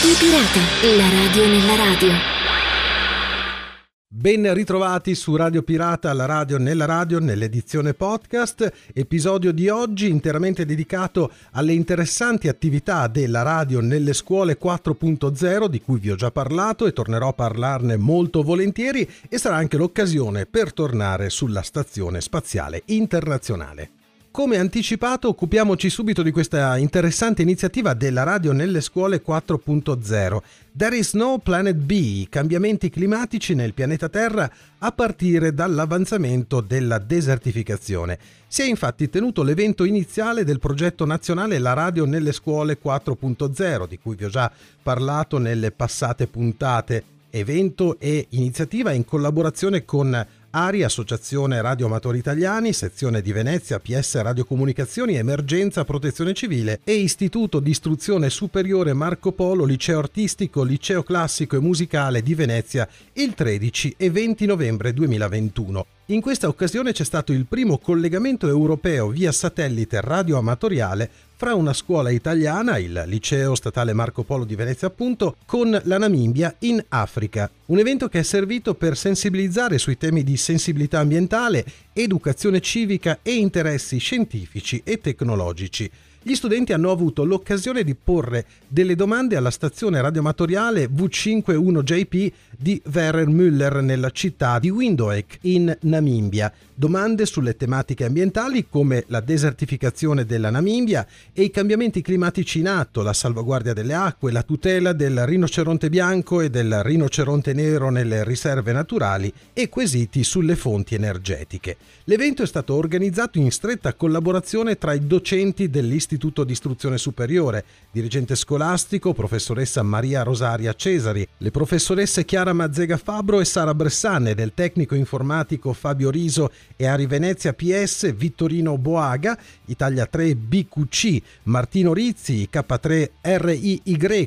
Radio Pirata, la radio nella radio. Ben ritrovati su Radio Pirata, la radio, nell'edizione podcast, episodio di oggi interamente dedicato alle interessanti attività della radio nelle scuole 4.0, di cui vi ho già parlato e tornerò a parlarne molto volentieri, e sarà anche l'occasione per tornare sulla Stazione Spaziale Internazionale. Come anticipato, occupiamoci subito di questa interessante iniziativa della radio nelle scuole 4.0. There is no planet B, cambiamenti climatici nel pianeta Terra a partire dall'avanzamento della desertificazione. Si è infatti tenuto l'evento iniziale del progetto nazionale La radio nelle scuole 4.0, di cui vi ho già parlato nelle passate puntate. Evento e iniziativa in collaborazione con ARI, Associazione Radio Amatori Italiani, Sezione di Venezia, PS Radio Comunicazioni, Emergenza Protezione Civile e Istituto di Istruzione Superiore Marco Polo, Liceo Artistico, Liceo Classico e Musicale di Venezia, il 13 e 20 novembre 2021. In questa occasione c'è stato il primo collegamento europeo via satellite radioamatoriale fra una scuola italiana, il Liceo Statale Marco Polo di Venezia appunto, con la Namibia in Africa. Un evento che è servito per sensibilizzare sui temi di sensibilità ambientale, educazione civica e interessi scientifici e tecnologici. Gli studenti hanno avuto l'occasione di porre delle domande alla stazione radioamatoriale V51JP di Werner Müller nella città di Windhoek in Namibia. Domande sulle tematiche ambientali come la desertificazione della Namibia e i cambiamenti climatici in atto, la salvaguardia delle acque, la tutela del rinoceronte bianco e del rinoceronte nero nelle riserve naturali e quesiti sulle fonti energetiche. L'evento è stato organizzato in stretta collaborazione tra i docenti dell'Istituto di Istruzione Superiore, dirigente scolastico, professoressa Maria Rosaria Cesari, le professoresse Chiara Mazzega Fabro e Sara Bressanne, del tecnico informatico Fabio Riso e ARI Venezia PS Vittorino Boaga, Italia 3 BQC, Martino Rizzi, K3 RIY,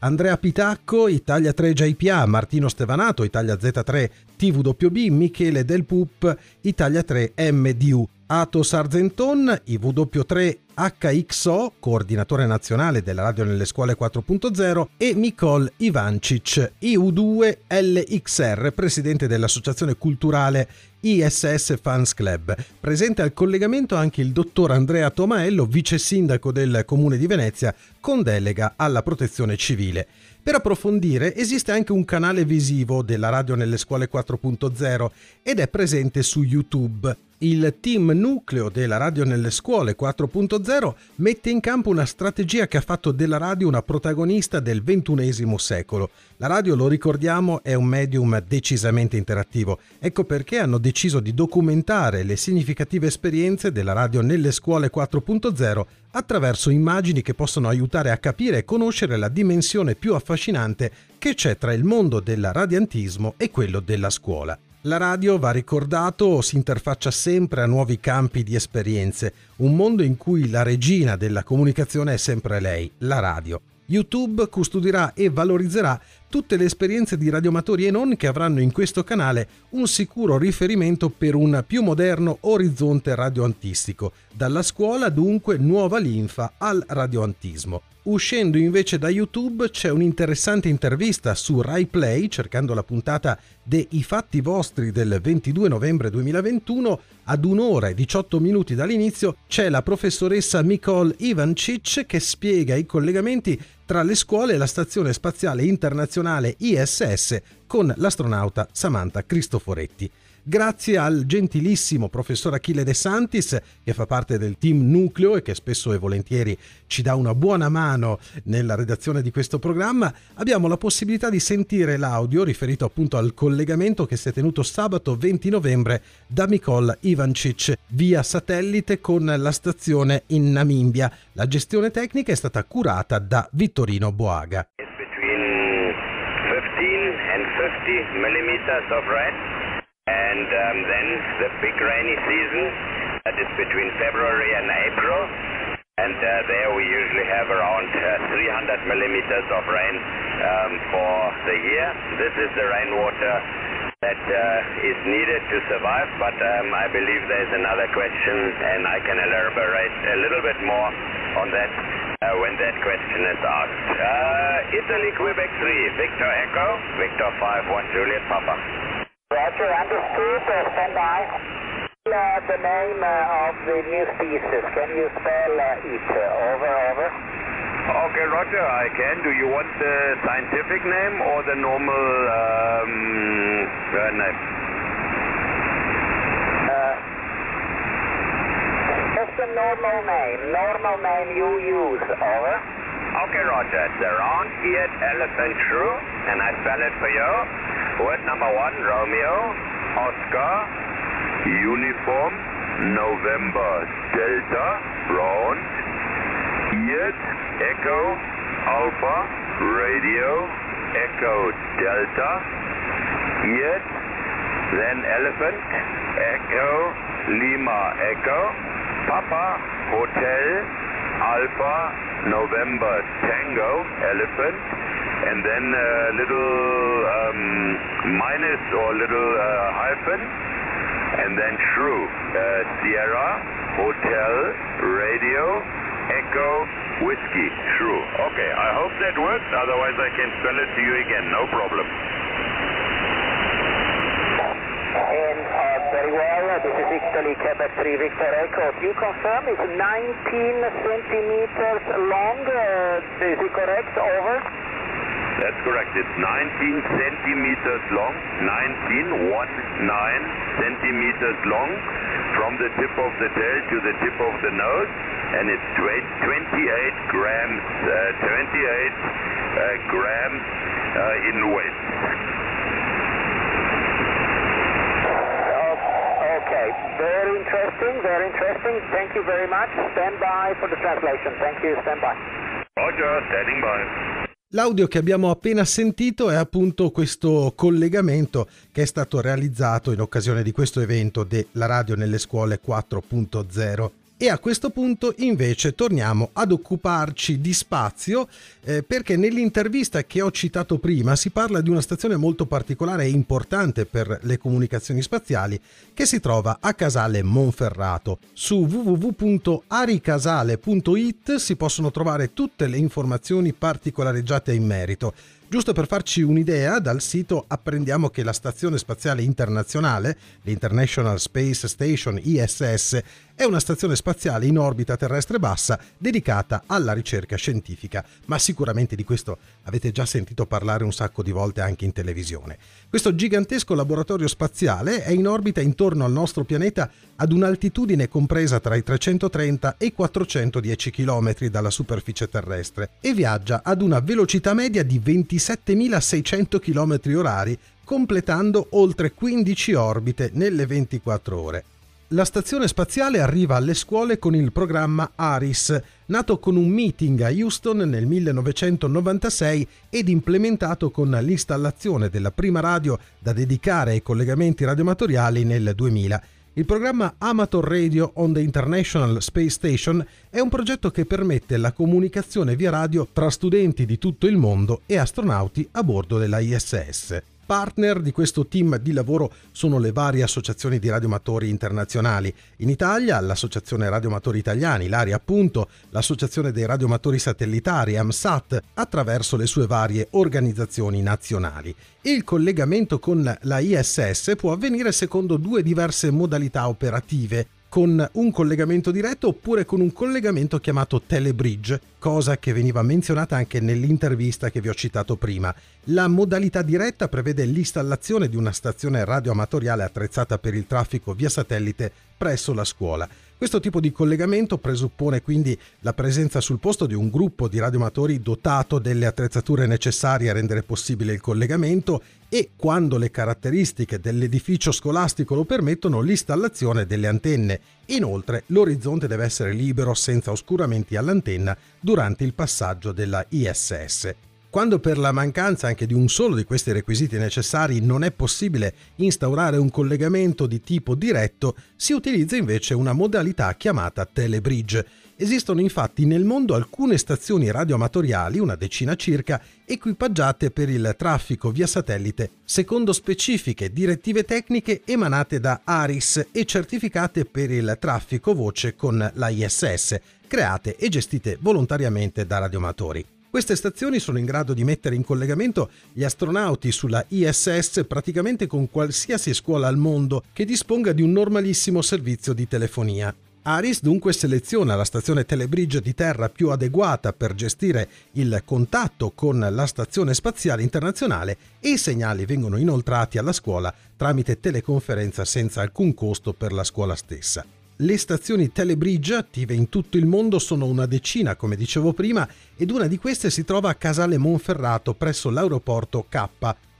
Andrea Pitacco, Italia 3 JPA, Martino Stevanato, Italia Z3 TWB, Michele Del Pup, Italia 3 MDU. Atos Arzenton, IW3 HXO, coordinatore nazionale della radio nelle scuole 4.0, e Mikol Ivancic, IU2 LXR, presidente dell'associazione culturale ISS Fans Club. Presente al collegamento anche il dottor Andrea Tomaello, vice sindaco del comune di Venezia, con delega alla protezione civile. Per approfondire esiste anche un canale visivo della radio nelle scuole 4.0 ed è presente su YouTube. Il team nucleo della radio nelle scuole 4.0 mette in campo una strategia che ha fatto della radio una protagonista del XXI secolo. La radio, lo ricordiamo, è un medium decisamente interattivo. Ecco perché hanno deciso di documentare le significative esperienze della radio nelle scuole 4.0 attraverso immagini che possono aiutare a capire e conoscere la dimensione più affascinante che c'è tra il mondo del radiantismo e quello della scuola. La radio, va ricordato, si interfaccia sempre a nuovi campi di esperienze, un mondo in cui la regina della comunicazione è sempre lei, la radio. YouTube custodirà e valorizzerà tutte le esperienze di radioamatori e non che avranno in questo canale un sicuro riferimento per un più moderno orizzonte radioantistico, dalla scuola dunque nuova linfa al radioantismo. Uscendo invece da YouTube c'è un'interessante intervista su Rai Play, cercando la puntata de I fatti vostri del 22 novembre 2021, ad un'ora e 18 minuti dall'inizio c'è la professoressa Mikol Ivancic che spiega i collegamenti tra le scuole e la Stazione Spaziale Internazionale ISS con l'astronauta Samantha Cristoforetti. Grazie al gentilissimo professor Achille De Santis, che fa parte del team nucleo e che spesso e volentieri ci dà una buona mano nella redazione di questo programma, abbiamo la possibilità di sentire l'audio riferito appunto al collegamento che si è tenuto sabato 20 novembre da Mikol Ivancic via satellite con la stazione in Namibia. La gestione tecnica è stata curata da Vittorino Boaga. It's between 15 and 50 millimeters of rain. And then the big rainy season, that is between February and April, and there we usually have around 300 millimeters of rain for the year. This is the rainwater that is needed to survive, but I believe there's another question and I can elaborate a little bit more on that When that question is asked. Italy, Quebec 3, Victor Echo, Victor 51 Juliet Papa. Roger, understood. Stand by. The name of the new species, can you spell it? Over, over. Okay, Roger, I can. Do you want the scientific name or the normal name? The normal name you use, over. Okay, Roger, it's the round-eared elephant shrew, and I spell it for you. Word number one, Romeo, Oscar, uniform, November, Delta, round, eared, Echo, Alpha, radio, Echo, Delta, eared, then elephant, Echo, Lima, Echo, Papa, Hotel, Alpha, November, Tango, Elephant, and then a little minus or little hyphen, and then shrew. Sierra, Hotel, Radio, Echo, Whiskey, shrew. Okay, I hope that works, otherwise I can spell it to you again, no problem. Very well, this is Italy, Quebec 3, Victor Echo. You confirm it's 19 centimeters long, is it correct, over? That's correct, it's 19 centimeters long, 19 centimeters long, from the tip of the tail to the tip of the nose, and it's 28 grams, 28 grams in weight. Okay, very interesting, thank you very much, stand by for the translation, thank you, stand by. Roger, standing by. L'audio che abbiamo appena sentito è appunto questo collegamento che è stato realizzato in occasione di questo evento della radio nelle scuole 4.0. E a questo punto invece torniamo ad occuparci di spazio perché nell'intervista che ho citato prima si parla di una stazione molto particolare e importante per le comunicazioni spaziali che si trova a Casale Monferrato. Su www.aricasale.it si possono trovare tutte le informazioni particolareggiate in merito. Giusto per farci un'idea, dal sito apprendiamo che la Stazione Spaziale Internazionale, l'International Space Station ISS, è una stazione spaziale in orbita terrestre bassa dedicata alla ricerca scientifica, ma sicuramente di questo avete già sentito parlare un sacco di volte anche in televisione. Questo gigantesco laboratorio spaziale è in orbita intorno al nostro pianeta ad un'altitudine compresa tra i 330 e i 410 km dalla superficie terrestre e viaggia ad una velocità media di 27.600 km/h, completando oltre 15 orbite nelle 24 ore. La stazione spaziale arriva alle scuole con il programma ARIS, nato con un meeting a Houston nel 1996 ed implementato con l'installazione della prima radio da dedicare ai collegamenti radioamatoriali nel 2000. Il programma Amateur Radio on the International Space Station è un progetto che permette la comunicazione via radio tra studenti di tutto il mondo e astronauti a bordo della ISS. Partner di questo team di lavoro sono le varie associazioni di radioamatori internazionali. In Italia l'Associazione Radioamatori Italiani, l'ARI appunto, l'Associazione dei Radioamatori Satellitari, AMSAT, attraverso le sue varie organizzazioni nazionali. Il collegamento con la ISS può avvenire secondo due diverse modalità operative, con un collegamento diretto oppure con un collegamento chiamato telebridge, cosa che veniva menzionata anche nell'intervista che vi ho citato prima. La modalità diretta prevede l'installazione di una stazione radioamatoriale attrezzata per il traffico via satellite presso la scuola. Questo tipo di collegamento presuppone quindi la presenza sul posto di un gruppo di radioamatori dotato delle attrezzature necessarie a rendere possibile il collegamento e, quando le caratteristiche dell'edificio scolastico lo permettono, l'installazione delle antenne. Inoltre, l'orizzonte deve essere libero, senza oscuramenti all'antenna, durante il passaggio della ISS. Quando per la mancanza anche di un solo di questi requisiti necessari non è possibile instaurare un collegamento di tipo diretto, si utilizza invece una modalità chiamata telebridge. Esistono infatti nel mondo alcune stazioni radioamatoriali, una decina circa, equipaggiate per il traffico via satellite secondo specifiche direttive tecniche emanate da ARIS e certificate per il traffico voce con l'ISS, create e gestite volontariamente da radioamatori. Queste stazioni sono in grado di mettere in collegamento gli astronauti sulla ISS praticamente con qualsiasi scuola al mondo che disponga di un normalissimo servizio di telefonia. ARIS dunque seleziona la stazione telebridge di terra più adeguata per gestire il contatto con la Stazione Spaziale Internazionale e i segnali vengono inoltrati alla scuola tramite teleconferenza senza alcun costo per la scuola stessa. Le stazioni telebridge attive in tutto il mondo sono una decina, come dicevo prima, ed una di queste si trova a Casale Monferrato presso l'aeroporto K,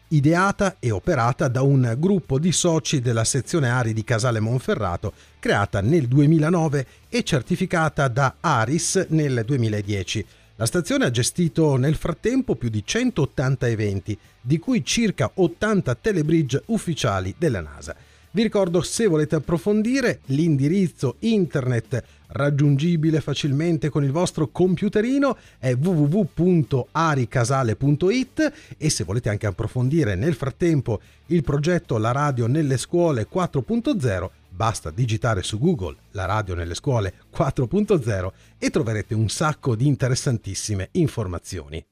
ideata e operata da un gruppo di soci della sezione ARI di Casale Monferrato, creata nel 2009 e certificata da ARIS nel 2010. La stazione ha gestito nel frattempo più di 180 eventi, di cui circa 80 telebridge ufficiali della NASA. Vi ricordo, se volete approfondire, l'indirizzo internet raggiungibile facilmente con il vostro computerino è www.aricasale.it, e se volete anche approfondire nel frattempo il progetto La Radio nelle Scuole 4.0, basta digitare su Google La Radio nelle Scuole 4.0 e troverete un sacco di interessantissime informazioni.